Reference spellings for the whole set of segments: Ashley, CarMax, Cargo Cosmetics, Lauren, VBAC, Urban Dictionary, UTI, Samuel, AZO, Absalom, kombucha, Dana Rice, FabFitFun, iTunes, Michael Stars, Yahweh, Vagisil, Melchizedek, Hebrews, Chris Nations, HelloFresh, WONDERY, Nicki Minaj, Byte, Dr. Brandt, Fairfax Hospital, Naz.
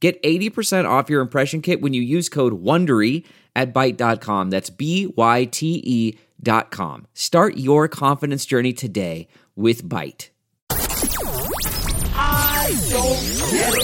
Get 80% off your impression kit when you use code WONDERY at Byte.com. That's Byte.com. Start your confidence journey today with Byte. I Don't Get It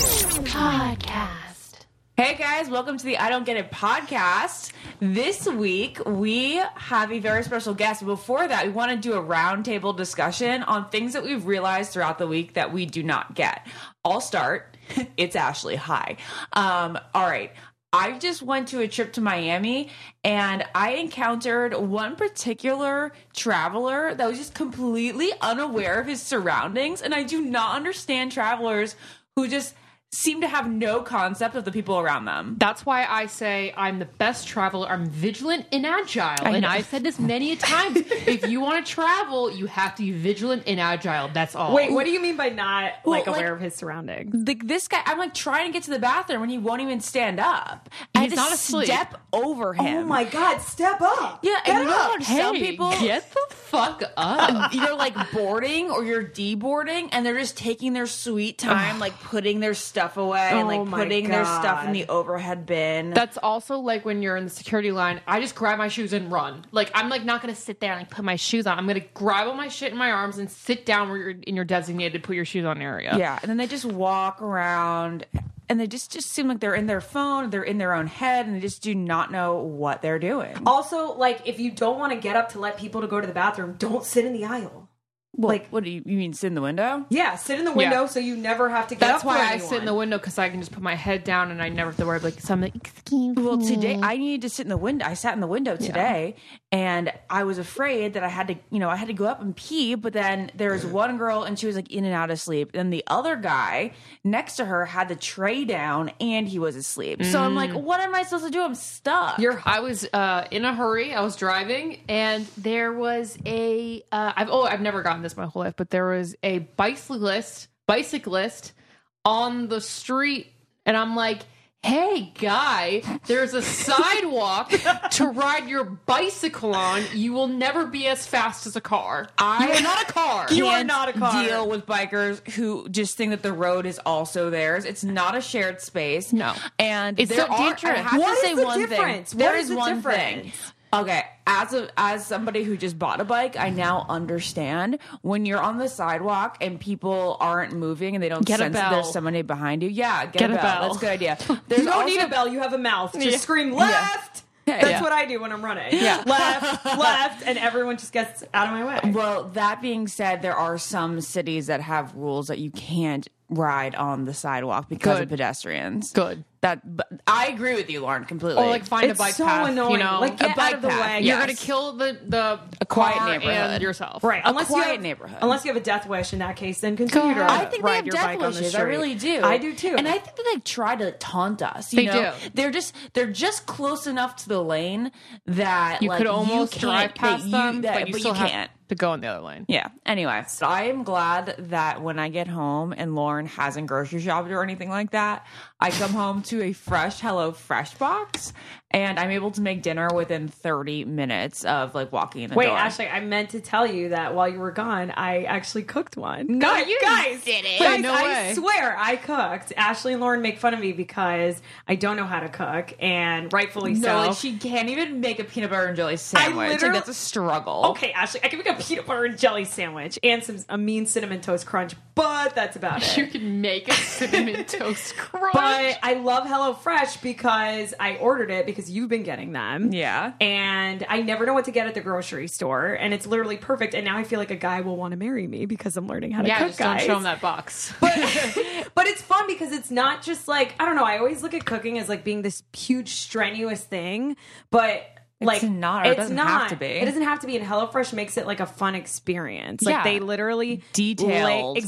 Podcast. Hey guys, welcome to the I Don't Get It Podcast. This week, we have a very special guest. Before that, we want to do a roundtable discussion on things that we've realized throughout the week that we do not get. I'll start. It's Ashley. Hi. All right. I just went to a trip to Miami and I encountered one particular traveler that was just completely unaware of his surroundings. And I do not understand travelers who just seem to have no concept of the people around them. That's why I say I'm the best traveler. I'm vigilant and agile. And I've said this many a times. If you want to travel, you have to be vigilant and agile. That's all. Wait, what do you mean by not aware of his surroundings? Like this guy, I'm like trying to get to the bathroom and he won't even stand up. And he's not asleep. Step over him. Oh my God, step up. Yeah, get and up. You know, some people get the fuck up. You're like boarding or you're deboarding and they're just taking their sweet time, like putting their stuff away and like putting their stuff in the overhead bin. That's also like when you're in the security line, I just grab my shoes and run. Like I'm like not gonna sit there and like put my shoes on. I'm gonna grab all my shit in my arms and sit down where you're in your designated put your shoes on area. Yeah, and then they just walk around and they just seem like they're in their phone, they're in their own head, and they just do not know what they're doing. Also, like if you don't want to get up to let people to go to the bathroom, don't sit in the aisle. Well, like, what do you mean, sit in the window? Yeah, sit in the window so you never have to get up for anyone. That's why I sit in the window, because I can just put my head down and I never have to worry about it. So I'm like, excuse me. Well, today, I needed to sit in the window. I sat in the window today, and I was afraid that I had to, you know, I had to go up and pee, but then there was one girl, and she was, like, in and out of sleep. And the other guy next to her had the tray down, and he was asleep. Mm. So I'm like, what am I supposed to do? I'm stuck. I was in a hurry. I was driving, and there was a I've never gotten this my whole life, but there was a bicyclist on the street, and I'm like, hey guy, there's a sidewalk to ride your bicycle on. You will never be as fast as a car. You are not a car. You are not a car. Deal with bikers who just think that the road is also theirs. It's not a shared space. No. And it's so dangerous. I have to say one thing. There is one thing. Okay, as somebody who just bought a bike, I now understand when you're on the sidewalk and people aren't moving and they don't sense that there's somebody behind you. Yeah, get a bell. That's a good idea. You don't need a bell. You have a mouth. Just scream left. Yeah. That's what I do when I'm running. Yeah. Left, and everyone just gets out of my way. Well, that being said, there are some cities that have rules that you can't ride on the sidewalk because of pedestrians. Good. I agree with you, Lauren, completely. Or like find a bike path. Annoying. You know, like get out of the way. Yes. You're gonna kill the quiet neighborhood and yourself, right? Unless you have a death wish. In that case, then continue to ride your bike on the street. I really do. I do too. And I think that they try to taunt us. They do. They're just close enough to the lane that you could almost drive past them, but you can't. To go in the other lane. Yeah. Anyway, so I am glad that when I get home and Lauren hasn't grocery shopped or anything like that, I come home to a fresh HelloFresh box and I'm able to make dinner within 30 minutes of like walking in the door. Wait, Ashley, I meant to tell you that while you were gone, I actually cooked one. No, guys did it. Guys, I swear I cooked. Ashley and Lauren make fun of me because I don't know how to cook, and rightfully so. Like she can't even make a peanut butter and jelly sandwich. Like that's a struggle. Okay, Ashley, I can make a peanut butter and jelly sandwich and a mean cinnamon toast crunch, but that's about it. You can make a cinnamon toast crunch. But I love HelloFresh because I ordered it because you've been getting them. Yeah. And I never know what to get at the grocery store, and it's literally perfect. And now I feel like a guy will want to marry me because I'm learning how to cook, guys. Don't show him that box. But it's fun because it's not just like, I don't know, I always look at cooking as like being this huge strenuous thing, but Like, it's not. It doesn't have to be. It doesn't have to be. And HelloFresh makes it like a fun experience. Like they literally detailed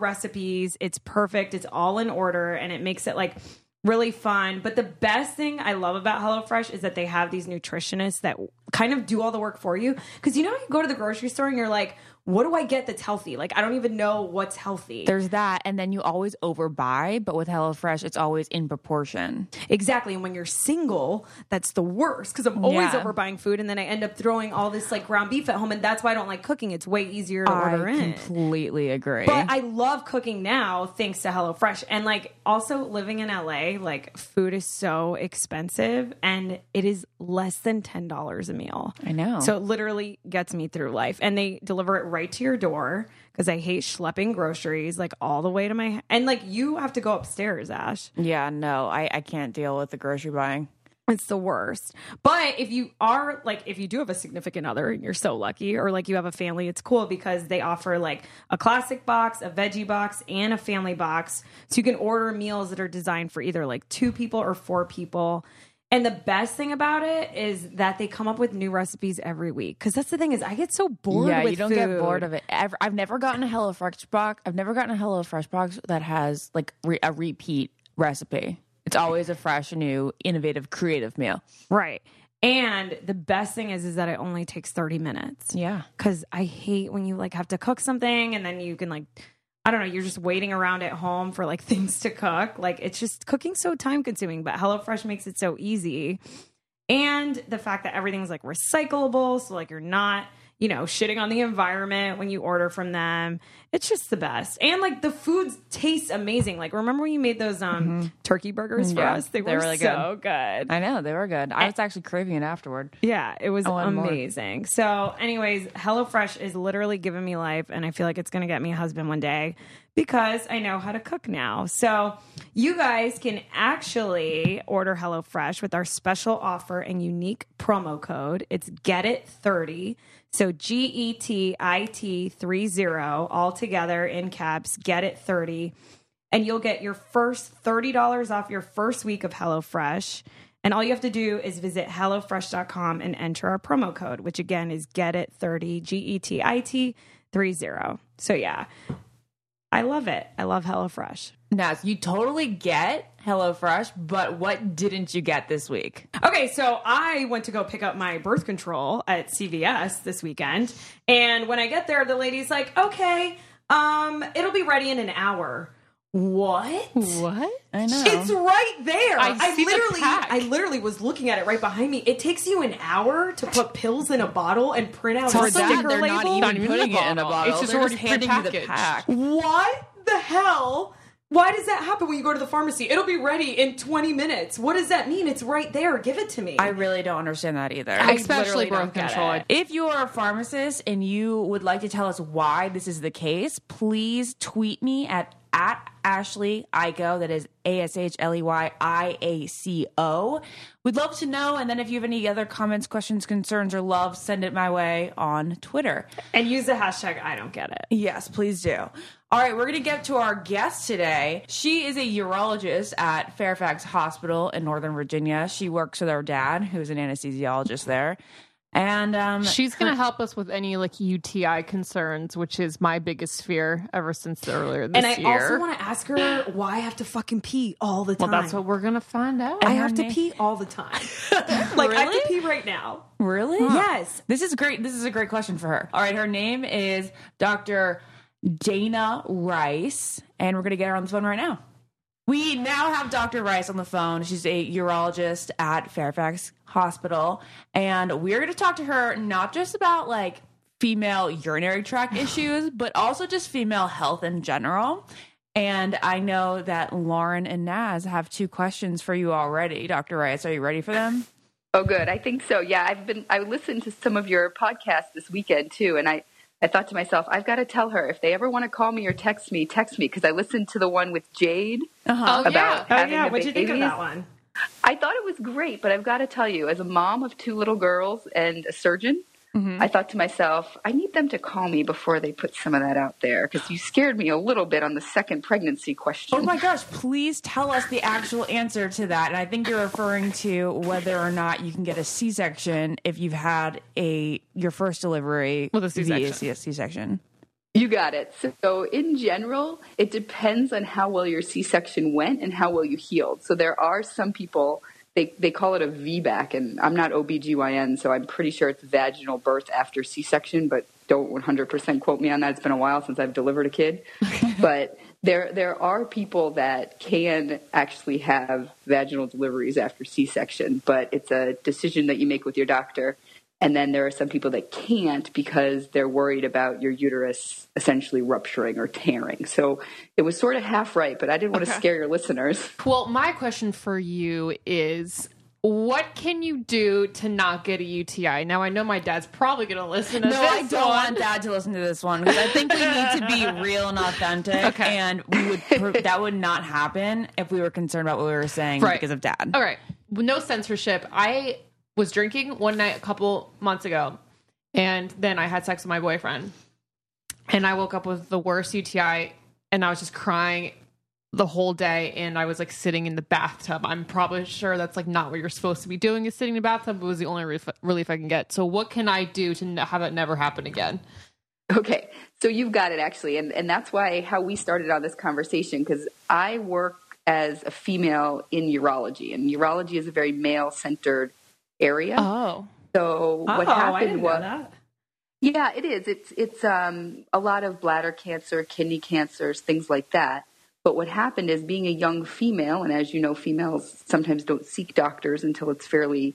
recipes. It's perfect. It's all in order, and it makes it like really fun. But the best thing I love about HelloFresh is that they have these nutritionists that kind of do all the work for you. Because you know, you go to the grocery store and you're like, what do I get that's healthy? Like, I don't even know what's healthy. There's that. And then you always overbuy. But with HelloFresh, it's always in proportion. Exactly. And when you're single, that's the worst. Because I'm always overbuying food. And then I end up throwing all this, like, ground beef at home. And that's why I don't like cooking. It's way easier to order in. I completely agree. But I love cooking now thanks to HelloFresh. And, like, also living in LA, like, food is so expensive. And it is less than $10 a meal. I know. So it literally gets me through life. And they deliver it right to your door, because I hate schlepping groceries like all the way to my and like you have to go upstairs, Ash. Yeah, no, I can't deal with the grocery buying. It's the worst. But if you are like, if you do have a significant other and you're so lucky, or like you have a family, it's cool because they offer like a classic box, a veggie box, and a family box. So you can order meals that are designed for either like 2 people or 4 people. And the best thing about it is that they come up with new recipes every week. Because that's the thing is, I get so bored with food. Yeah, you don't get bored of it ever. I've never gotten a HelloFresh box. I've never gotten a HelloFresh box that has like a repeat recipe. It's always a fresh, new, innovative, creative meal. Right. And the best thing is that it only takes 30 minutes. Yeah. Because I hate when you like have to cook something and then you can like, I don't know, you're just waiting around at home for like things to cook. Like it's just cooking's so time consuming, but HelloFresh makes it so easy. And the fact that everything's like recyclable. So like you're not, you know, shitting on the environment when you order from them. It's just the best. And like the food tastes amazing. Like remember when you made those turkey burgers for us? They were really so good. I know, they were good. I was actually craving it afterward. Yeah, it was amazing. More. So anyways, HelloFresh is literally giving me life, and I feel like it's going to get me a husband one day because I know how to cook now. So you guys can actually order HelloFresh with our special offer and unique promo code. It's GETIT30. So GETIT30, all together in caps, GETIT30. And you'll get your first $30 off your first week of HelloFresh. And all you have to do is visit HelloFresh.com and enter our promo code, which again is GETIT30, GETIT30. So yeah, I love it. I love HelloFresh. Naz, you totally get HelloFresh, but what didn't you get this week? Okay, so I went to go pick up my birth control at CVS this weekend. And when I get there, the lady's like, okay, it'll be ready in an hour. What? What? I know. It's right there. I literally was looking at it right behind me. It takes you an hour to put pills in a bottle and print out a sticker label. Not even putting it in a bottle. It's just already printing the pack. What the hell? Why does that happen when you go to the pharmacy? It'll be ready in 20 minutes. What does that mean? It's right there. Give it to me. I really don't understand that either. Especially birth control. If you are a pharmacist and you would like to tell us why this is the case, please tweet me at Ashley Ico, that is ASHLEYIACO. We'd love to know. And then if you have any other comments, questions, concerns, or love, send it my way on Twitter. And use the hashtag I don't get it. Yes, please do. All right, we're going to get to our guest today. She is a urologist at Fairfax Hospital in Northern Virginia. She works with our dad, who's an anesthesiologist there. And she's going to help us with any like UTI concerns, which is my biggest fear ever since earlier this year. And I also want to ask her why I have to fucking pee all the time. Well, that's what we're going to find out. I have to pee all the time. Like, really? I have to pee right now. Really? Huh. Yes. This is great. This is a great question for her. All right. Her name is Dr. Dana Rice, and we're going to get her on the phone right now. We now have Dr. Rice on the phone. She's a urologist at Fairfax Hospital. And we're going to talk to her not just about like female urinary tract issues, but also just female health in general. And I know that Lauren and Naz have 2 questions for you already. Dr. Rice, are you ready for them? Oh, good. I think so. Yeah, I listened to some of your podcasts this weekend too. And I thought to myself, I've got to tell her if they ever want to call me or text me, because I listened to the one with Jade. Uh-huh. About having What did you think of that one? I thought it was great, but I've got to tell you, as a mom of 2 little girls and a surgeon, Mm-hmm. I thought to myself, I need them to call me before they put some of that out there, because you scared me a little bit on the second pregnancy question. Oh my gosh, please tell us the actual answer to that. And I think you're referring to whether or not you can get a C-section if you've had your first delivery with a C-section. You got it. So in general, it depends on how well your C-section went and how well you healed. So there are some people... They call it a VBAC, and I'm not OBGYN, so I'm pretty sure it's vaginal birth after C-section, but don't 100% quote me on that. It's been a while since I've delivered a kid. But there are people that can actually have vaginal deliveries after C-section, but it's a decision that you make with your doctor. And then there are some people that can't because they're worried about your uterus essentially rupturing or tearing. So it was sort of half right, but I didn't want to scare your listeners. Well, my question for you is, what can you do to not get a UTI? Now, I know my dad's probably going to listen to this. No, I don't want dad to listen to this one, because I think we need to be real and authentic. Okay. And that would not happen if we were concerned about what we were saying because of dad. All right. No censorship. I was drinking one night a couple months ago, and then I had sex with my boyfriend, and I woke up with the worst UTI, and I was just crying the whole day, and I was like sitting in the bathtub. I'm probably sure that's like not what you're supposed to be doing, is sitting in the bathtub, but it was the only relief I can get. So what can I do to have that never happen again? Okay. So you've got it, actually. And that's why how we started on this conversation, because I work as a female in urology, and urology is a very male-centered area. Oh. So what happened was, yeah, it is. It's a lot of bladder cancer, kidney cancers, things like that. But what happened is, being a young female, and as you know, females sometimes don't seek doctors until it's fairly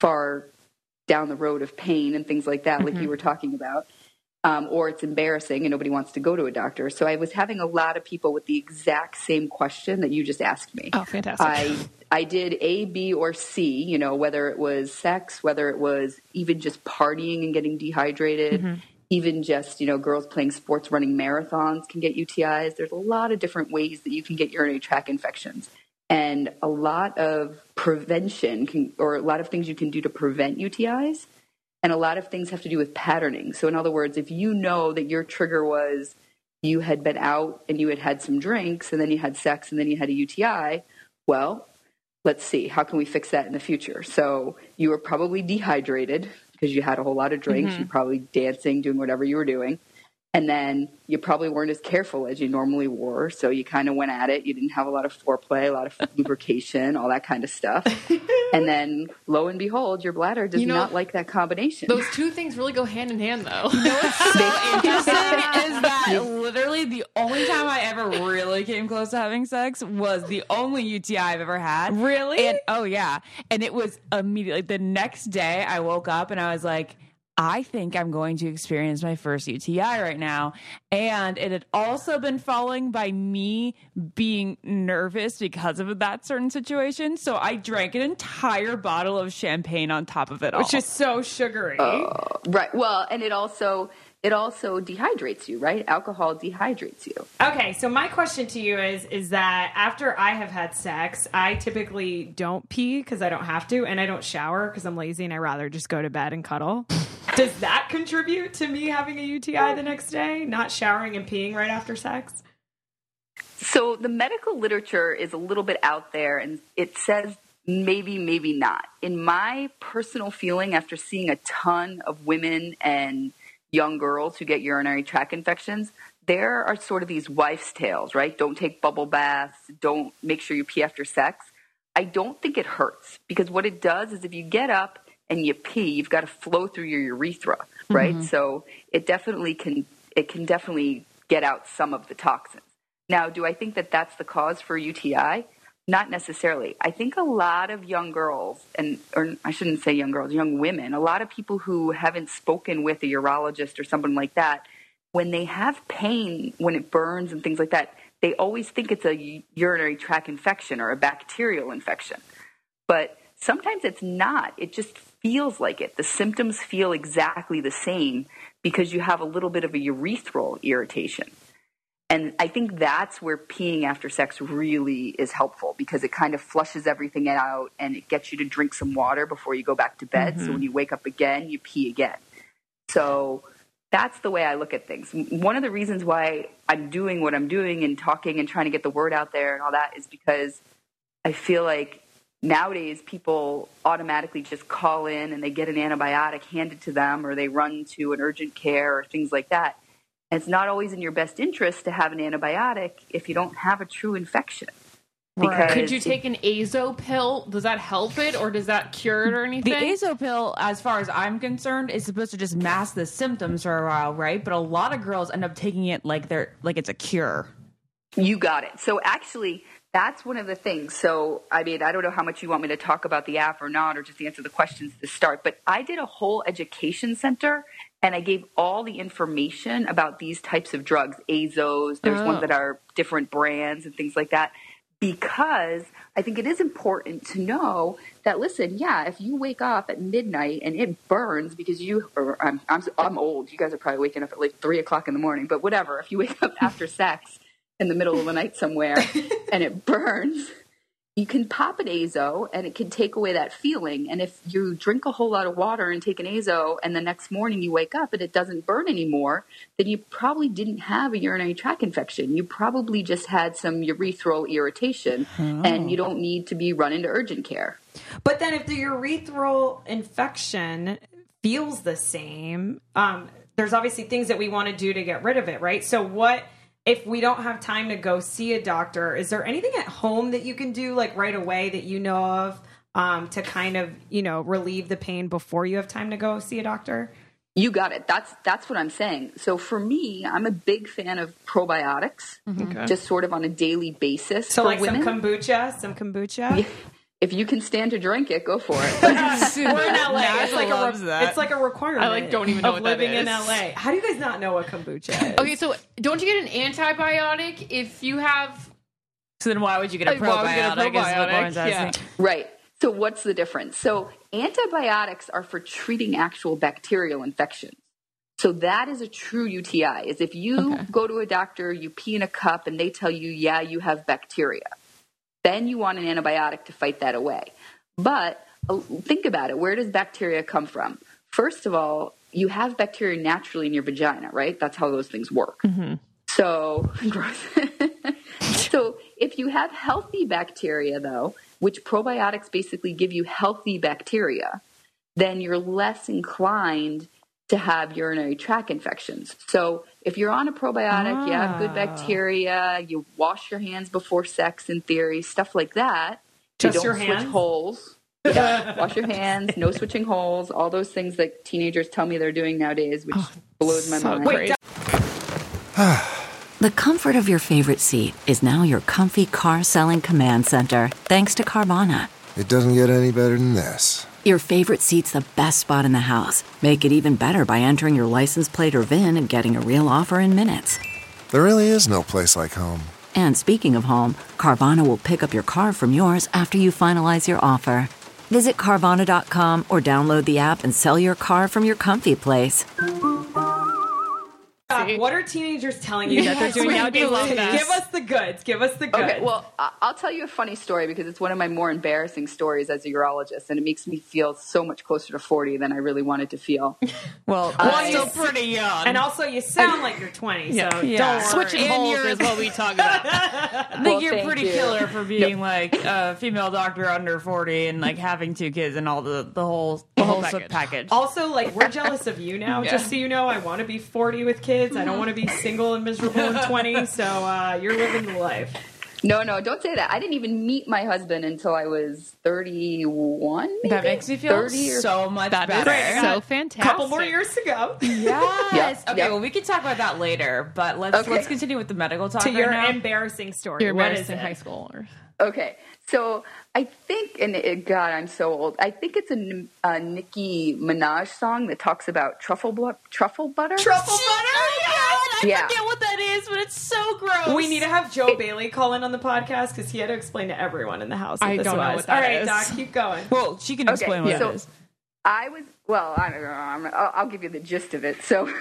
far down the road of pain and things like that, mm-hmm. like you were talking about, or it's embarrassing and nobody wants to go to a doctor. So I was having a lot of people with the exact same question that you just asked me. Oh, fantastic. I did A, B, or C, you know, whether it was sex, whether it was even just partying and getting dehydrated, mm-hmm. even just, you know, girls playing sports, running marathons can get UTIs. There's a lot of different ways that you can get urinary tract infections. And a lot of prevention or a lot of things you can do to prevent UTIs. And a lot of things have to do with patterning. So in other words, if you know that your trigger was you had been out and you had had some drinks and then you had sex and then you had a UTI, well, let's see, how can we fix that in the future? So you were probably dehydrated because you had a whole lot of drinks. Mm-hmm. You're probably dancing, doing whatever you were doing. And then you probably weren't as careful as you normally were. So you kind of went at it. You didn't have a lot of foreplay, a lot of lubrication, all that kind of stuff. And then lo and behold, your bladder does not like that combination. Those two things really go hand in hand, though. You know what's so interesting is that literally the only time I ever really came close to having sex was the only UTI I've ever had. Really? And oh, yeah. And it was immediately the next day I woke up and I was like, I think I'm going to experience my first UTI right now. And it had also been following by me being nervous because of that certain situation. So I drank an entire bottle of champagne on top of it all. Which is so sugary. Right. Well, and it also dehydrates you, right? Alcohol dehydrates you. Okay. So my question to you is that after I have had sex, I typically don't pee because I don't have to, and I don't shower because I'm lazy and I rather just go to bed and cuddle. Does that contribute to me having a UTI the next day, not showering and peeing right after sex? So the medical literature is a little bit out there, and it says maybe, maybe not. In my personal feeling, after seeing a ton of women and young girls who get urinary tract infections, there are sort of these wives' tales, right? Don't take bubble baths. Don't make sure you pee after sex. I don't think it hurts, because what it does is if you get up and you pee, you've got to flow through your urethra, right? Mm-hmm. So it can definitely get out some of the toxins. Now, do I think that that's the cause for UTI? Not necessarily. I think a lot of young girls, or I shouldn't say young girls, young women, a lot of people who haven't spoken with a urologist or someone like that, when they have pain, when it burns and things like that, they always think it's a urinary tract infection or a bacterial infection. But sometimes it's not. It just feels like it. The symptoms feel exactly the same because you have a little bit of a urethral irritation. And I think that's where peeing after sex really is helpful, because it kind of flushes everything out and it gets you to drink some water before you go back to bed. Mm-hmm. So when you wake up again, you pee again. So that's the way I look at things. One of the reasons why I'm doing what I'm doing and talking and trying to get the word out there and all that is because I feel like nowadays people automatically just call in and they get an antibiotic handed to them or they run to an urgent care or things like that. And it's not always in your best interest to have an antibiotic if you don't have a true infection. Right. Could you take an AZO pill? Does that help it or does that cure it or anything? The AZO pill, as far as I'm concerned, is supposed to just mask the symptoms for a while, right? But a lot of girls end up taking it like it's a cure. You got it. So actually, that's one of the things. So, I mean, I don't know how much you want me to talk about the app or not, or just answer the questions to start. But I did a whole education center and I gave all the information about these types of drugs, AZOs. There's ones that are different brands and things like that. Because I think it is important to know that, listen, yeah, if you wake up at midnight and it burns because you – or I'm old. You guys are probably waking up at like 3 o'clock in the morning. But whatever, if you wake up after sex in the middle of the night somewhere and it burns, you can pop an AZO and it can take away that feeling. And if you drink a whole lot of water and take an AZO and the next morning you wake up and it doesn't burn anymore, then you probably didn't have a urinary tract infection. You probably just had some urethral irritation and you don't need to be run into urgent care. But then if the urethral infection feels the same, there's obviously things that we want to do to get rid of it, right? So what... if we don't have time to go see a doctor, is there anything at home that you can do like right away that you know of to kind of, you know, relieve the pain before you have time to go see a doctor? You got it. That's what I'm saying. So for me, I'm a big fan of probiotics, just sort of on a daily basis. So like women. Some kombucha. Yeah. If you can stand to drink it, go for it. We're in LA. It's like a requirement. I like don't even know what that is. Living in LA. How do you guys not know what kombucha is? Okay, so don't you get an antibiotic if you have? So then why would you get a probiotic? Is what Right. So what's the difference? So antibiotics are for treating actual bacterial infections. So that is a true UTI. Is if you go to a doctor, you pee in a cup, and they tell you, yeah, you have bacteria. Then you want an antibiotic to fight that away. But think about it. Where does bacteria come from? First of all, you have bacteria naturally in your vagina, right? That's how those things work. So, gross. So if you have healthy bacteria, though, which probiotics basically give you healthy bacteria, then you're less inclined to have urinary tract infections. So if you're on a probiotic, you have good bacteria, you wash your hands before sex in theory, stuff like that. Just you don't your switch hands? Holes. Yeah, wash your hands, no switching holes, all those things that teenagers tell me they're doing nowadays, which blows my mind. The comfort of your favorite seat is now your comfy car selling command center, thanks to Carvana. It doesn't get any better than this. Your favorite seat's the best spot in the house. Make it even better by entering your license plate or VIN and getting a real offer in minutes. There really is no place like home. And speaking of home, Carvana will pick up your car from yours after you finalize your offer. Visit Carvana.com or download the app and sell your car from your comfy place. What are teenagers telling you that they're doing nowadays? Give us the goods. Okay, well, I'll tell you a funny story because it's one of my more embarrassing stories as a urologist, and it makes me feel so much closer to 40 than I really wanted to feel. Well, you're still pretty young. And also, you sound like you're 20, so don't worry. Switching holes is what we talk about. I think you're pretty killer for being like a female doctor under 40 and like having two kids and all the whole package. Also, like, we're jealous of you now. Yeah. Just so you know, I want to be 40 with kids. I don't want to be single and miserable in 20, so you're living the life. No, don't say that. I didn't even meet my husband until I was 31, maybe? That makes me feel so much better. So fantastic. A couple more years to go. Yes. Okay, well, we can talk about that later, but let's continue with the medical talk now. Embarrassing story. Your embarrassing high school. Okay, so I think, God, I'm so old. I think it's a Nicki Minaj song that talks about truffle butter. I forget what that is, but it's so gross. We need to have Joe Bailey call in on the podcast because he had to explain to everyone in the house what this was. Know what that is. All right, Doc, keep going. Well, she can explain what it is. I don't know. I'll give you the gist of it. So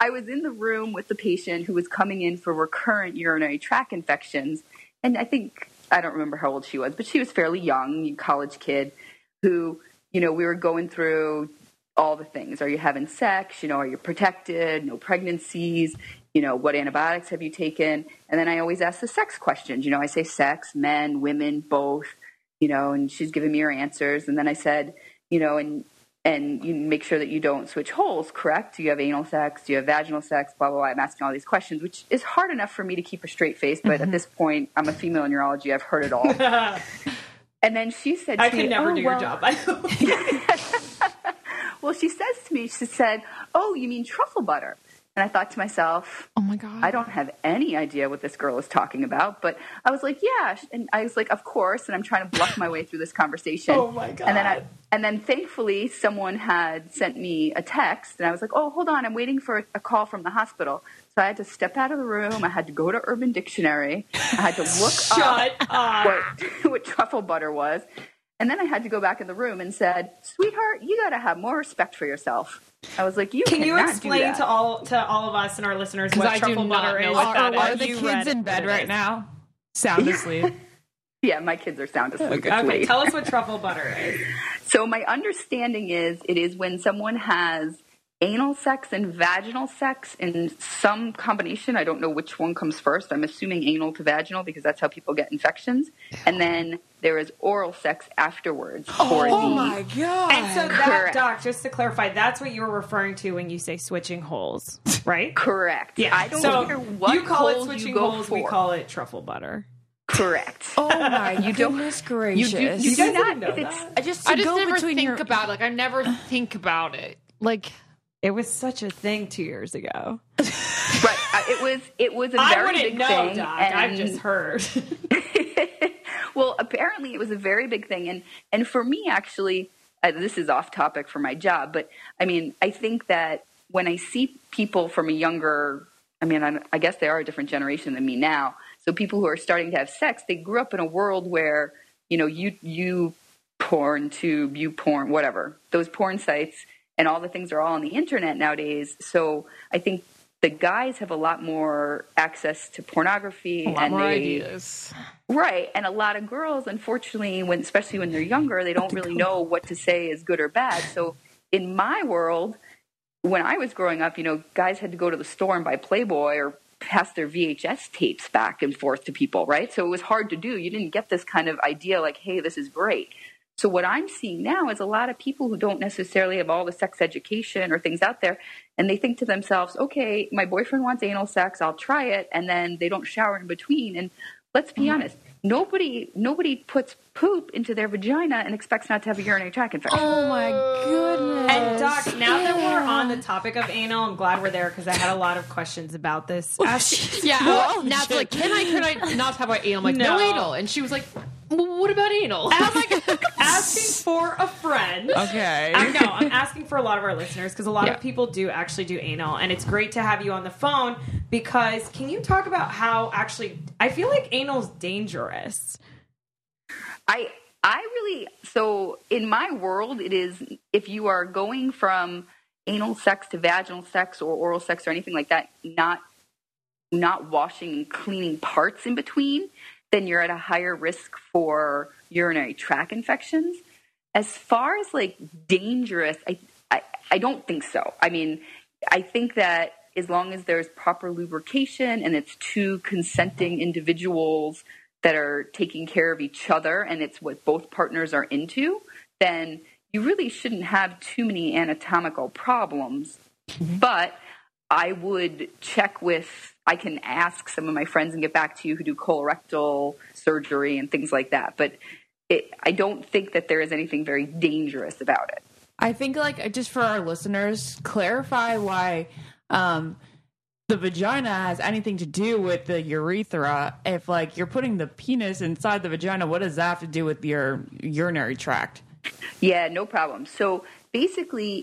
I was in the room with the patient who was coming in for recurrent urinary tract infections. And I think, I don't remember how old she was, but she was fairly young, college kid who, you know, we were going through all the things. Are you having sex? You know, are you protected? No pregnancies? You know, what antibiotics have you taken? And then I always ask the sex questions. You know, I say sex, men, women, both, you know, and she's giving me her answers. And then I said, you know, and you make sure that you don't switch holes, correct? Do you have anal sex? Do you have vaginal sex? Blah, blah, blah. I'm asking all these questions, which is hard enough for me to keep a straight face. But at this point, I'm a female in urology. I've heard it all. And then she said, I could never do your job. Well, she says to me, she said, oh, you mean truffle butter? And I thought to myself, oh my God, I don't have any idea what this girl is talking about. But I was like, yeah. And I was like, of course. And I'm trying to bluff my way through this conversation. Oh my God. And then thankfully someone had sent me a text and I was like, oh, hold on. I'm waiting for a call from the hospital. So I had to step out of the room. I had to go to Urban Dictionary. I had to look up. What truffle butter was. And then I had to go back in the room and said, sweetheart, you got to have more respect for yourself. I was like, Can you explain to all of us and our listeners what truffle butter is? Are the kids in bed right now? Sound asleep. Yeah, my kids are sound asleep. Okay, tell us what truffle butter is. So my understanding is it is when someone has anal sex and vaginal sex in some combination. I don't know which one comes first. I'm assuming anal to vaginal because that's how people get infections. And then there is oral sex afterwards. Oh my God. And so that, correct. Doc, just to clarify, that's what you were referring to when you say switching holes, right? Correct. Yeah. I don't care what you call it switching holes. For. We call it truffle butter. Correct. Oh my goodness gracious. You do not know that. I never think about it. Like, it was such a thing 2 years ago. Right. It was a very big thing. Doc, and I've just heard. Well, apparently it was a very big thing. And for me, actually, this is off topic for my job, but I mean, I think that when I see people from a younger, I guess they are a different generation than me now. So people who are starting to have sex, they grew up in a world where, you know, you porn tube, you porn, whatever, those porn sites and all the things are all on the internet nowadays. So I think the guys have a lot more access to pornography and more ideas. Right. And a lot of girls, unfortunately, especially when they're younger, they don't really know what to say is good or bad. So in my world, when I was growing up, you know, guys had to go to the store and buy Playboy or pass their VHS tapes back and forth to people, right? So it was hard to do. You didn't get this kind of idea like, hey, this is great. So what I'm seeing now is a lot of people who don't necessarily have all the sex education or things out there, and they think to themselves, okay, my boyfriend wants anal sex, I'll try it, and then they don't shower in between. And let's be honest, nobody puts poop into their vagina and expects not to have a urinary tract infection. Oh my goodness. And Doc, now that we're on the topic of anal, I'm glad we're there because I had a lot of questions about this. Yeah, Nat's like, can I not have an anal? I'm like, no anal. And she was like, what about anal? And I'm like, asking for a friend. Okay. I'm asking for a lot of our listeners because a lot of people do actually do anal. And it's great to have you on the phone because can you talk about how actually I feel like anal's dangerous? So in my world, it is if you are going from anal sex to vaginal sex or oral sex or anything like that, not washing and cleaning parts in between, then you're at a higher risk for urinary tract infections. As far as like dangerous, I don't think so. I mean, I think that as long as there's proper lubrication and it's two consenting individuals that are taking care of each other and it's what both partners are into, then you really shouldn't have too many anatomical problems. Mm-hmm. But I would check with, I can ask some of my friends and get back to you who do colorectal surgery and things like that. But I don't think that there is anything very dangerous about it. I think like just for our listeners, clarify why the vagina has anything to do with the urethra. If like you're putting the penis inside the vagina, what does that have to do with your urinary tract? Yeah, no problem. So basically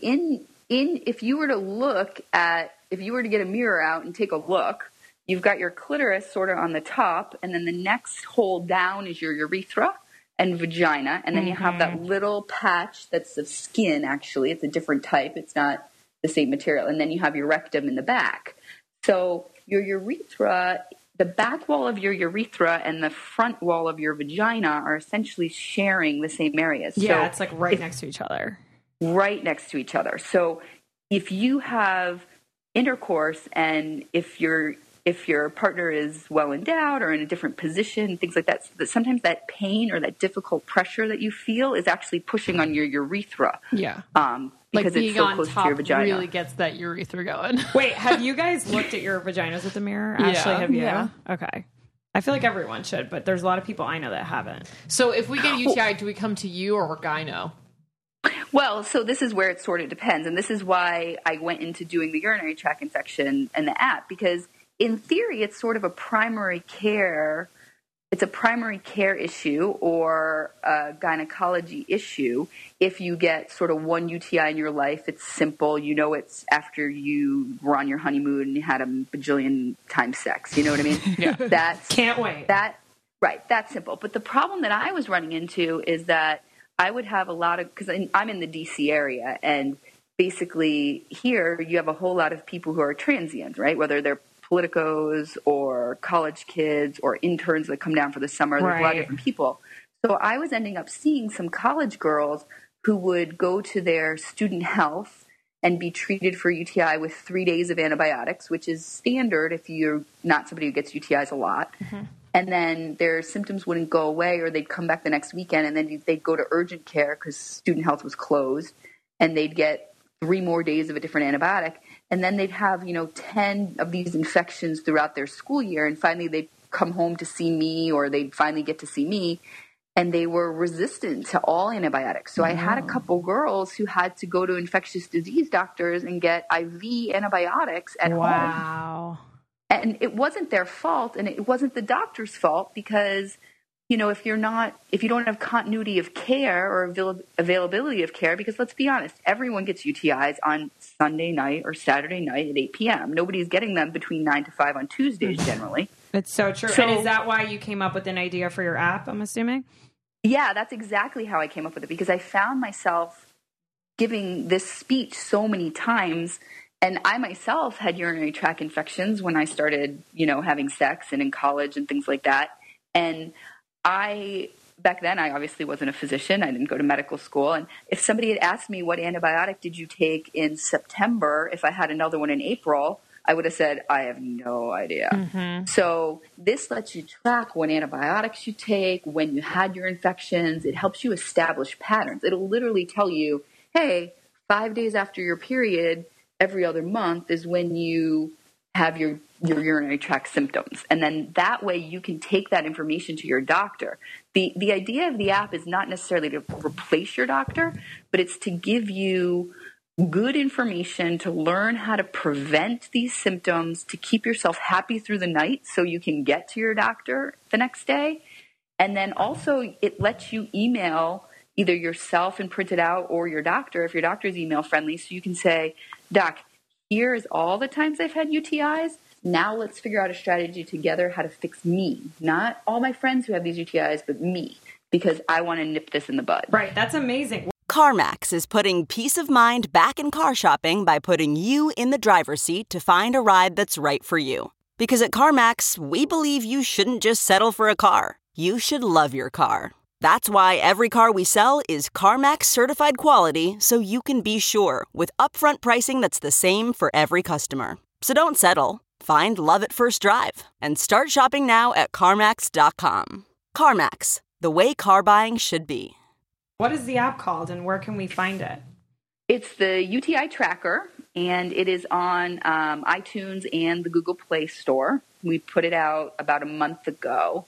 if you were to look at, if you were to get a mirror out and take a look, you've got your clitoris sort of on the top, and then the next hole down is your urethra and vagina, and then you have that little patch that's of skin, actually. It's a different type. It's not the same material. And then you have your rectum in the back. So your urethra, the back wall of your urethra and the front wall of your vagina are essentially sharing the same areas. Yeah, so it's like right next to each other. right next to each other. So if you have intercourse and if your partner is well endowed or in a different position, things like that, sometimes that pain or that difficult pressure that you feel is actually pushing on your urethra. Yeah. Because like it's so close to your vagina. Really gets that urethra going. Wait, have you guys looked at your vaginas with the mirror? Yeah. Ashley, have you? Yeah. Okay. I feel like everyone should, but there's a lot of people I know that haven't. So if we get a UTI, do we come to you or gyno? Well, so this is where it sort of depends. And this is why I went into doing the urinary tract infection and the app, because in theory, it's sort of a primary care. It's a primary care issue or a gynecology issue. If you get sort of one UTI in your life, it's simple. You know, it's after you were on your honeymoon and you had a bajillion times sex. You know what I mean? Yeah. Can't wait. Right. That's simple. But the problem that I was running into is that I would have a lot of, because I'm in the DC area, and basically here you have a whole lot of people who are transient, right? Whether they're politicos or college kids or interns that come down for the summer. There's a lot of different people. So I was ending up seeing some college girls who would go to their student health and be treated for UTI with 3 days of antibiotics, which is standard if you're not somebody who gets UTIs a lot. Mm-hmm. And then their symptoms wouldn't go away, or they'd come back the next weekend and then they'd go to urgent care because student health was closed, and they'd get 3 more days of a different antibiotic. And then they'd have, 10 of these infections throughout their school year. And finally they'd come home to see me, or they'd finally get to see me. And they were resistant to all antibiotics. So I had a couple girls who had to go to infectious disease doctors and get IV antibiotics at home. Wow. And it wasn't their fault, and it wasn't the doctor's fault, because, if you don't have continuity of care or availability of care, because let's be honest, everyone gets UTIs on Sunday night or Saturday night at 8 p.m. Nobody's getting them between 9 to 5 on Tuesdays generally. That's so true. So, and is that why you came up with an idea for your app, I'm assuming? Yeah, that's exactly how I came up with it, because I found myself giving this speech so many times. And I myself had urinary tract infections when I started, having sex and in college and things like that. And back then I obviously wasn't a physician. I didn't go to medical school. And if somebody had asked me, what antibiotic did you take in September? If I had another one in April, I would have said, I have no idea. Mm-hmm. So this lets you track what antibiotics you take, when you had your infections. It helps you establish patterns. It'll literally tell you, hey, 5 days after your period, every other month is when you have your urinary tract symptoms. And then that way you can take that information to your doctor. The idea of the app is not necessarily to replace your doctor, but it's to give you good information to learn how to prevent these symptoms, to keep yourself happy through the night so you can get to your doctor the next day. And then also it lets you email either yourself and print it out, or your doctor if your doctor is email friendly. So you can say, Doc, here's all the times I've had UTIs. Now let's figure out a strategy together how to fix me. Not all my friends who have these UTIs, but me, because I want to nip this in the bud. Right. That's amazing. CarMax is putting peace of mind back in car shopping by putting you in the driver's seat to find a ride that's right for you. Because at CarMax, we believe you shouldn't just settle for a car. You should love your car. That's why every car we sell is CarMax certified quality, so you can be sure with upfront pricing that's the same for every customer. So don't settle. Find love at first drive and start shopping now at CarMax.com. CarMax, the way car buying should be. What is the app called, and where can we find it? It's the UTI Tracker, and it is on iTunes and the Google Play Store. We put it out about a month ago.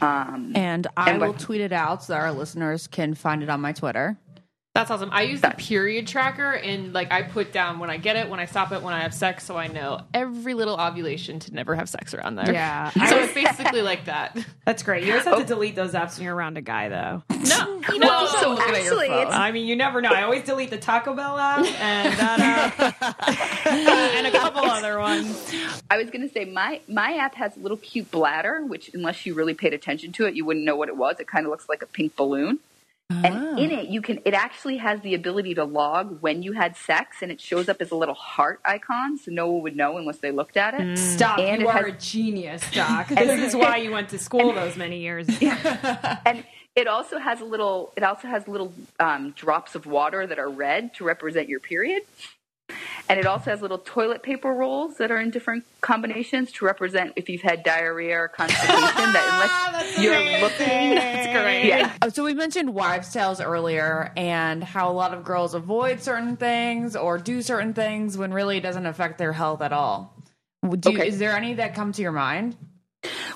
And I will tweet it out so that our listeners can find it on my Twitter. That's awesome. I use the period tracker, and I put down when I get it, when I stop it, when I have sex, so I know every little ovulation to never have sex around there. Yeah. So it's basically like that. That's great. You always have to delete those apps when you're around a guy, though. No. No. So actually, you never know. I always delete the Taco Bell app and that app and a couple other ones. I was going to say my app has a little cute bladder, which unless you really paid attention to it, you wouldn't know what it was. It kind of looks like a pink balloon. And in it, it actually has the ability to log when you had sex, and it shows up as a little heart icon, so no one would know unless they looked at it. Stop, and you are a genius, Doc. This is why you went to school those many years. And it also has little drops of water that are red to represent your period. And it also has little toilet paper rolls that are in different combinations to represent if you've had diarrhea or constipation. Looking, that's great. Yeah. So we mentioned wives' tales earlier and how a lot of girls avoid certain things or do certain things when really it doesn't affect their health at all. Is there any that come to your mind?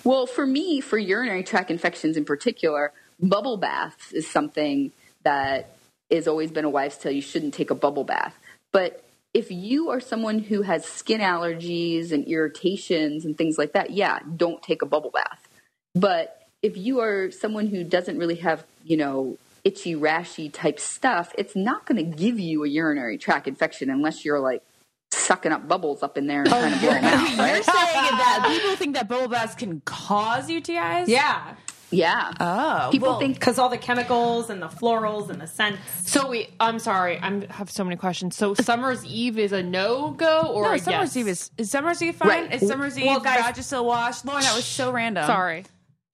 Well, for me, for urinary tract infections in particular, bubble baths is something that has always been a wives' tale. You shouldn't take a bubble bath. But if you are someone who has skin allergies and irritations and things like that, yeah, don't take a bubble bath. But if you are someone who doesn't really have, itchy, rashy type stuff, it's not going to give you a urinary tract infection unless you're like sucking up bubbles up in there and trying to blow them out. Right? You're saying that people think that bubble baths can cause UTIs? Yeah. Yeah. Oh. People think because all the chemicals and the florals and the scents. So I'm sorry, I have so many questions. So Summer's Eve is a no-go or no, Summer's yes? Eve is Summer's Eve fine? Right. Is Summer's Eve Vagisil wash? Lauren, that was so random. Sorry.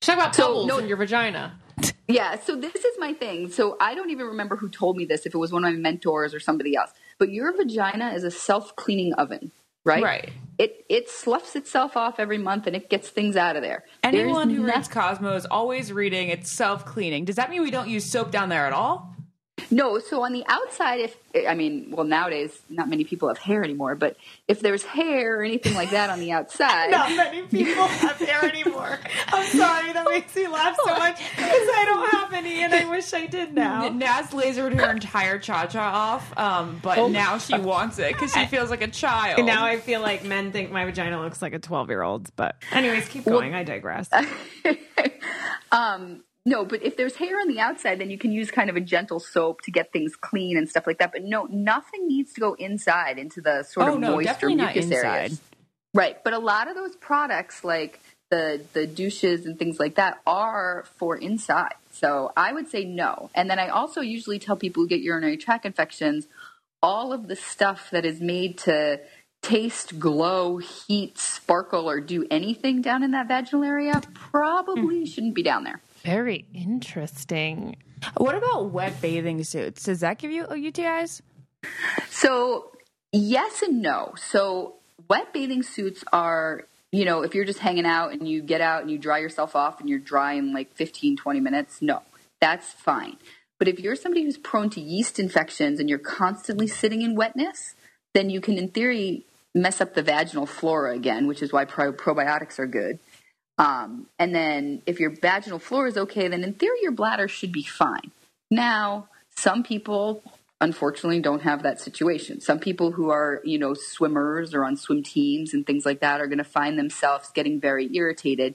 Talk about bubbles in your vagina. Yeah. So this is my thing. So I don't even remember who told me this, if it was one of my mentors or somebody else. But your vagina is a self-cleaning oven. Right? Right. It sloughs itself off every month and it gets things out of there. Anyone who reads Cosmo is always reading it's self-cleaning. Does that mean we don't use soap down there at all? No. So on the outside, nowadays not many people have hair anymore, but if there's hair or anything like that on the outside. Not many people have hair anymore. I'm sorry. That makes me laugh so much because I don't have any and I wish I did now. Naz lasered her entire cha-cha off, but now she wants it because she feels like a child. And now I feel like men think my vagina looks like a 12-year-old's, but anyways, keep going. I digress. No, but if there's hair on the outside, then you can use kind of a gentle soap to get things clean and stuff like that. But no, nothing needs to go inside into the moist or mucus areas. Right. But a lot of those products, like the douches and things like that, are for inside. So I would say no. And then I also usually tell people who get urinary tract infections, all of the stuff that is made to taste, glow, heat, sparkle, or do anything down in that vaginal area probably shouldn't be down there. Very interesting. What about wet bathing suits? Does that give you UTIs? So yes and no. So wet bathing suits are, if you're just hanging out and you get out and you dry yourself off and you're dry in like 15, 20 minutes, no, that's fine. But if you're somebody who's prone to yeast infections and you're constantly sitting in wetness, then you can, in theory, mess up the vaginal flora again, which is why probiotics are good. And then if your vaginal floor is okay, then in theory, your bladder should be fine. Now, some people, unfortunately, don't have that situation. Some people who are, swimmers or on swim teams and things like that are going to find themselves getting very irritated.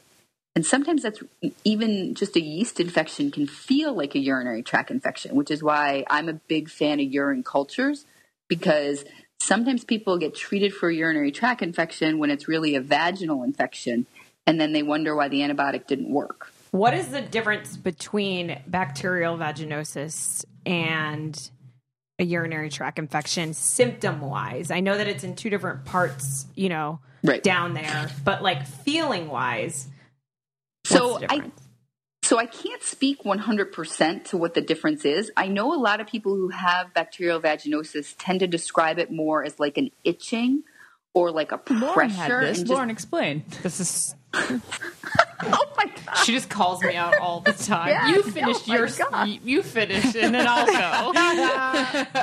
And sometimes that's even just a yeast infection can feel like a urinary tract infection, which is why I'm a big fan of urine cultures, because sometimes people get treated for a urinary tract infection when it's really a vaginal infection. And then they wonder why the antibiotic didn't work. What is the difference between bacterial vaginosis and a urinary tract infection symptom-wise? I know that it's in two different parts, right down there, but like feeling-wise, what's the difference? So I can't speak 100% to what the difference is. I know a lot of people who have bacterial vaginosis tend to describe it more as like an itching or like a pressure. Lauren had this. Lauren, explain. This is... Oh my God. She just calls me out all the time. Yeah, you finish you finish and then I'll go.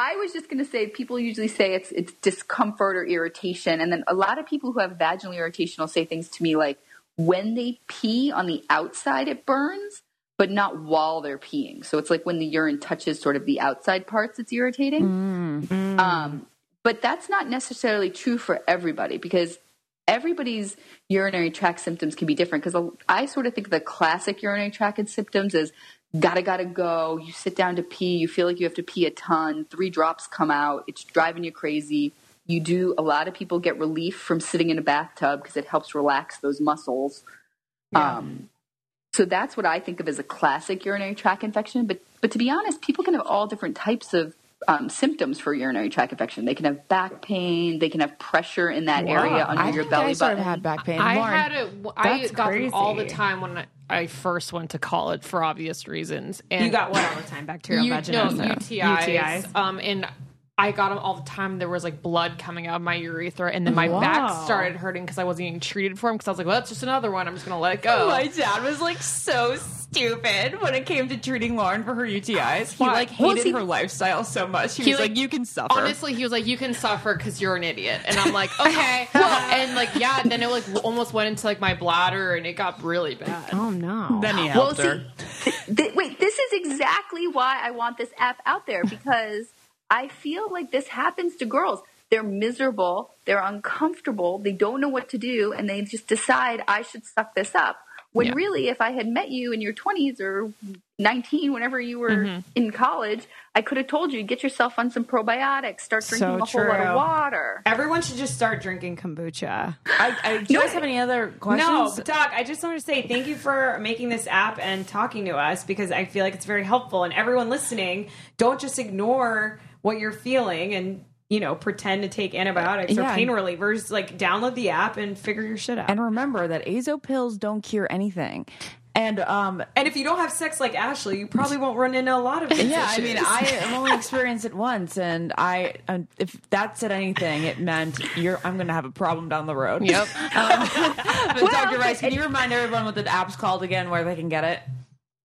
I was just going to say, people usually say it's discomfort or irritation. And then a lot of people who have vaginal irritation will say things to me like, when they pee on the outside, it burns, but not while they're peeing. So it's like when the urine touches sort of the outside parts, it's irritating. But that's not necessarily true for everybody, because everybody's urinary tract symptoms can be different. Because I sort of think the classic urinary tract symptoms is gotta go. You sit down to pee. You feel like you have to pee a ton. 3 drops come out. It's driving you crazy. A lot of people get relief from sitting in a bathtub because it helps relax those muscles. Yeah. So that's what I think of as a classic urinary tract infection. But to be honest, people can have all different types of symptoms for urinary tract infection. They can have back pain. They can have pressure in that area under your belly button. I sort of had back pain. I got them all the time when I first went to college for obvious reasons. And you got what all the time? Bacterial vaginosis? No, UTIs. And I got them all the time. There was like blood coming out of my urethra, and then my back started hurting because I wasn't even treated for them because I was like, well, that's just another one. I'm just going to let it go. My dad was like so stupid when it came to treating Lauren for her UTIs. He like hated her lifestyle so much. He was like, you can suffer. Honestly, he was like, you can suffer because you're an idiot. And I'm like, okay. And like, yeah, then it like almost went into like my bladder and it got really bad. Oh no. Then he helped her. Wait, this is exactly why I want this app out there, because I feel like this happens to girls. They're miserable. They're uncomfortable. They don't know what to do. And they just decide I should suck this up. When really, if I had met you in your 20s or 19, whenever you were in college, I could have told you, get yourself on some probiotics, start drinking a whole lot of water. Everyone should just start drinking kombucha. Do you guys have any other questions? No, but Doc, I just want to say thank you for making this app and talking to us, because I feel like it's very helpful. And everyone listening, don't just ignore what you're feeling and, you know, pretend to take antibiotics or pain relievers. Like, download the app and figure your shit out. And remember that Azo pills don't cure anything. And if you don't have sex like Ashley, you probably won't run into a lot of issues. Yeah, I mean, I only experienced it once, and if that said anything, it meant I'm going to have a problem down the road. Yep. But Dr. Rice, can you remind everyone what the app's called again, where they can get it?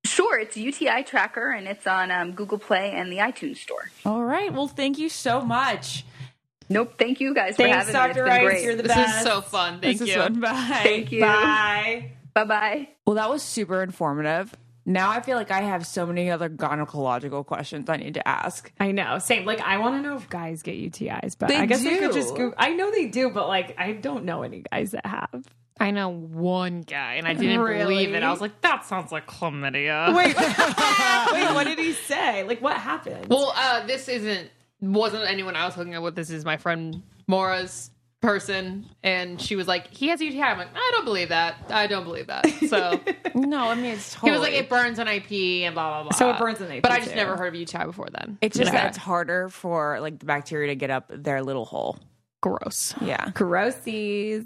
Sure. It's UTI Tracker, and it's on Google Play and the iTunes Store. All right. Well, thank you so much. Nope. Thank you guys for having me. Thanks, Dr. Rice. You're the best. This is so fun. Thank you. Bye. Thank you. Bye. Bye-bye. Well, that was super informative. Now I feel like I have so many other gynecological questions I need to ask. I know. Same. Like, I want to know if guys get UTIs, but I guess I could just Google. I know they do, but like, I don't know any guys that have. I know one guy, and I didn't believe it. I was like, that sounds like chlamydia. Wait, what did he say? Like, what happened? Well, this wasn't anyone I was hooking up with. This is my friend Maura's person, and she was like, he has UTI. I'm like, I don't believe that. So no, I mean, it's totally. He was like, it burns an IP and blah, blah, blah. So it burns an IP, but I just never heard of UTI before then. It's just that it's harder for, like, the bacteria to get up their little hole. Gross. Yeah. Grossies.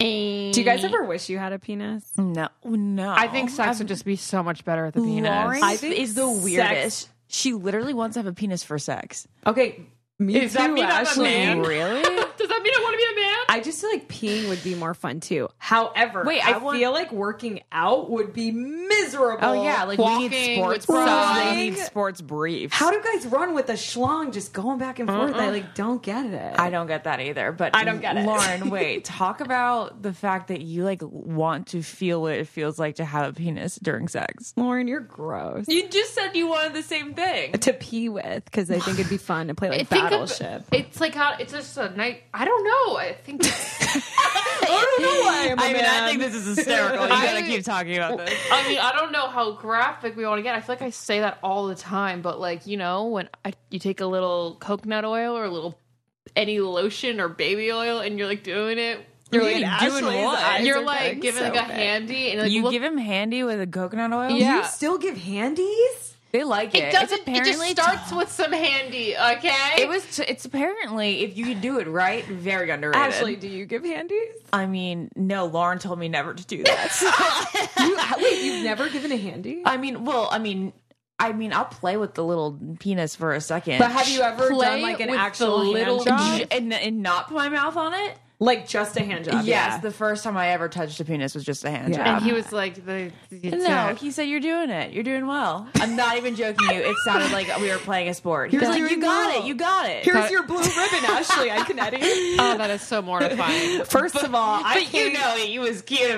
Do you guys ever wish you had a penis? No. I think sex would just be so much better with a penis. Lauren is the weirdest. She literally wants to have a penis for sex. Okay, me too, Ashley. Really? Does that mean I want to be a man? I just feel like peeing would be more fun too. However, I feel like working out would be miserable. Oh yeah, like we need sports bras. We need sports briefs. How do guys run with a schlong just going back and forth? I like don't get it. I don't get that either. But I don't get it, Lauren. Wait, talk about the fact that you like want to feel what it feels like to have a penis during sex. Lauren, you're gross. You just said you wanted the same thing to pee with because I think it'd be fun to play like Battleship. It's like it's just a night. I don't know. I think. I don't know why I'm a man. I think this is hysterical. You gotta keep talking about this. I mean, I don't know how graphic we want to get. I feel like I say that all the time, but like, you know, when you take a little coconut oil or a little any lotion or baby oil, and you're like doing it. You're like doing what? You're like giving so like a handy, and like, you give him handy with a coconut oil. Yeah. You still give handies. They like it. It just starts with some handy, okay? It's apparently, if you do it right, very underrated. Ashley, do you give handies? I mean, no. Lauren told me never to do that. So. Wait, you've never given a handy? I mean, I'll play with the little penis for a second. But have you ever done like an actual hand job and not put my mouth on it? Like just a hand job. Yes, yeah. The first time I ever touched a penis was just a hand job. And he was like, no, he said, you're doing it. You're doing well. I'm not even joking you. It sounded like we were playing a sport. He was like, you got it. Here's your blue ribbon, Ashley. I can edit. Oh, that is so mortifying. He was cute. He was cute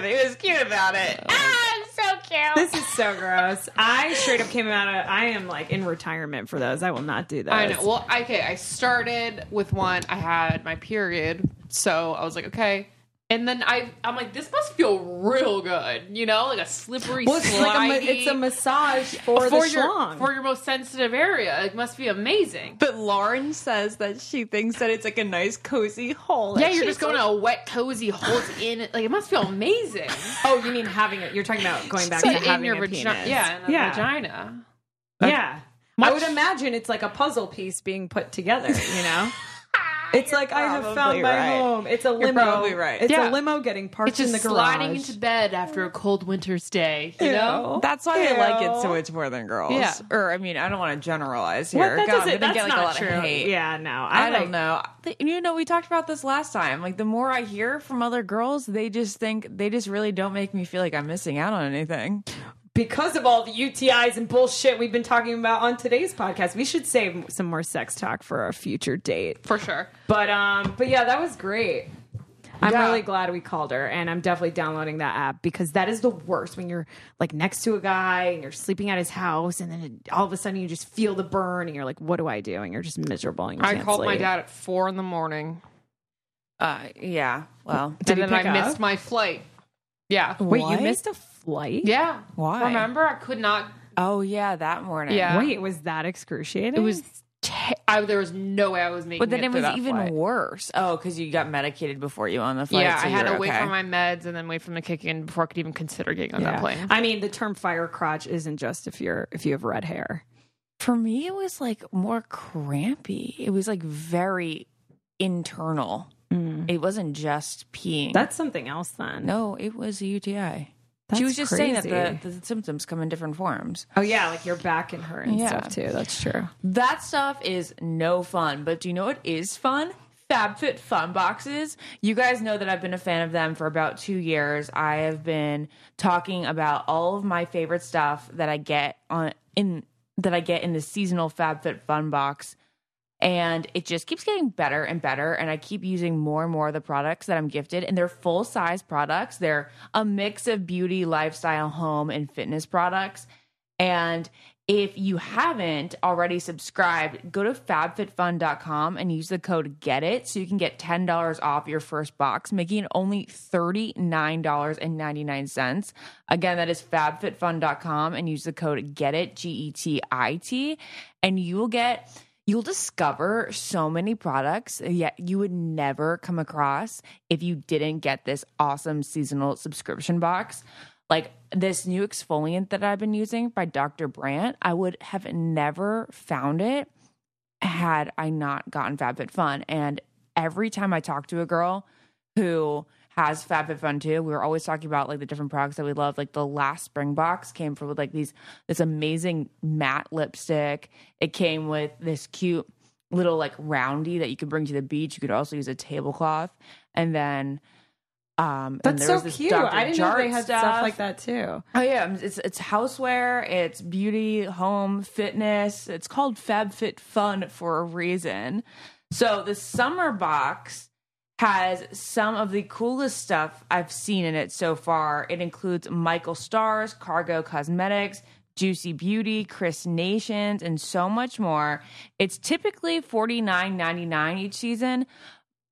about it. I'm so cute. This is so gross. I straight up came out of, I am like in retirement for those. I will not do those. I know. Well, okay. I started with one. I had my period. So I was like, okay. And then I'm like, this must feel real good. You know, like a slippery slide. Like it's a massage for your schlong. For your most sensitive area. It must be amazing. But Lauren says that she thinks that it's like a nice cozy hole. Yeah, you're just going to a wet cozy hole in it. Like it must feel amazing. Oh, you mean having it. You're talking about going back to having your vagina. Yeah, in a vagina. Okay. Yeah. I would imagine it's like a puzzle piece being put together, you know? It's like I have found my home. It's a limo. You're probably right. It's a limo getting parked in the garage. It's just sliding into bed after a cold winter's day. You know, that's why I like it so much more than girls. Yeah. Or I mean, I don't want to generalize here. God, I get like a lot of hate. Yeah, no, I don't know. You know, we talked about this last time. Like the more I hear from other girls, they just really don't make me feel like I'm missing out on anything. Because of all the UTIs and bullshit we've been talking about on today's podcast, we should save some more sex talk for a future date. For sure. But yeah, that was great. I'm really glad we called her, and I'm definitely downloading that app because that is the worst when you're like next to a guy and you're sleeping at his house, and then all of a sudden you just feel the burn, and you're like, "What do I do?" And you're just miserable. And I called my dad at 4 a.m. Yeah. Well, and then I missed my flight. Yeah. Wait, you missed a flight? Yeah. Why? Remember, I could not. Oh, yeah, that morning. Yeah. Wait, was that excruciating? It was. There was no way I was making it. But then it was even worse. Oh, because you got medicated before you on the flight. Yeah, so I had to wait for my meds and then wait for them to kick in before I could even consider getting on that plane. I mean, the term fire crotch isn't just if you have red hair. For me, it was like more crampy. It was like very internal. Mm. It wasn't just peeing. That's something else then. No, it was a UTI. That's she was just crazy. Saying that the symptoms come in different forms. Oh, yeah, like your back and hurt and stuff, too. That's true. That stuff is no fun. But do you know what is fun? FabFitFun boxes. You guys know that I've been a fan of them for about 2 years. I have been talking about all of my favorite stuff that I get in the seasonal FabFitFun box. And it just keeps getting better and better. And I keep using more and more of the products that I'm gifted. And they're full-size products. They're a mix of beauty, lifestyle, home, and fitness products. And if you haven't already subscribed, go to FabFitFun.com and use the code GETIT so you can get $10 off your first box, making it only $39.99. Again, that is FabFitFun.com and use the code GETIT, GETIT, and you will get... You'll discover so many products yet you would never come across if you didn't get this awesome seasonal subscription box. Like this new exfoliant that I've been using by Dr. Brandt, I would have never found it had I not gotten FabFitFun. And every time I talk to a girl who has FabFitFun too, we were always talking about like the different products that we love. Like the last spring box came from with like this amazing matte lipstick. It came with this cute little like roundy that you could bring to the beach. You could also use a tablecloth. And then that's so cute. I didn't know they had stuff like that too. Oh yeah, it's houseware, it's beauty, home, fitness. It's called FabFitFun for a reason. So the summer box has some of the coolest stuff I've seen in it so far. It includes Michael Stars, Cargo Cosmetics, Juicy Beauty, Chris Nations, and so much more. It's typically $49.99 each season,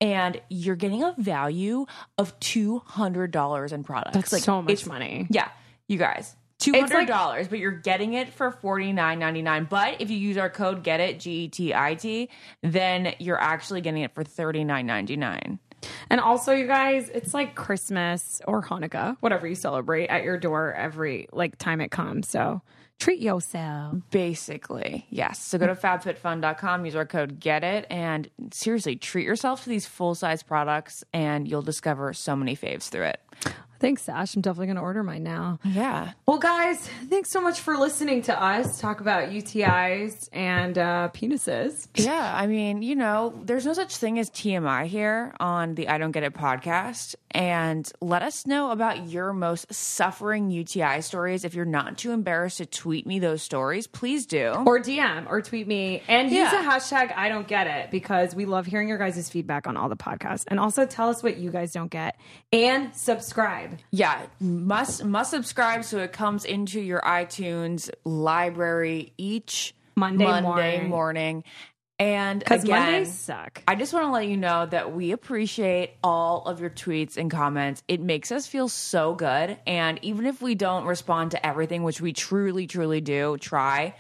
and you're getting a value of $200 in products. That's like, so much money. Yeah, you guys. $200, like, but you're getting it for $49.99. But if you use our code GETIT, GETIT, then you're actually getting it for $39.99. And also, you guys, it's like Christmas or Hanukkah, whatever you celebrate, at your door every like time it comes. So treat yourself. Basically, yes. So go to FabFitFun.com, use our code GETIT, and seriously, treat yourself to these full-size products, and you'll discover so many faves through it. Thanks, Sash. I'm definitely going to order mine now. Yeah. Well, guys, thanks so much for listening to us talk about UTIs and penises. Yeah. I mean, you know, there's no such thing as TMI here on the I Don't Get It podcast. And let us know about your most suffering UTI stories. If you're not too embarrassed to tweet me those stories, please do. Or DM or tweet me. And use the hashtag I Don't Get It, because we love hearing your guys' feedback on all the podcasts. And also tell us what you guys don't get. And subscribe. Yeah, must subscribe so it comes into your iTunes library each Monday morning. And because Mondays suck. I just want to let you know that we appreciate all of your tweets and comments. It makes us feel so good. And even if we don't respond to everything, which we truly, truly do try,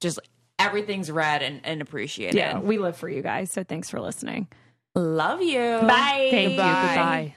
just everything's read and appreciated. Yeah, we live for you guys. So thanks for listening. Love you. Bye. Thank Bye. You. Goodbye.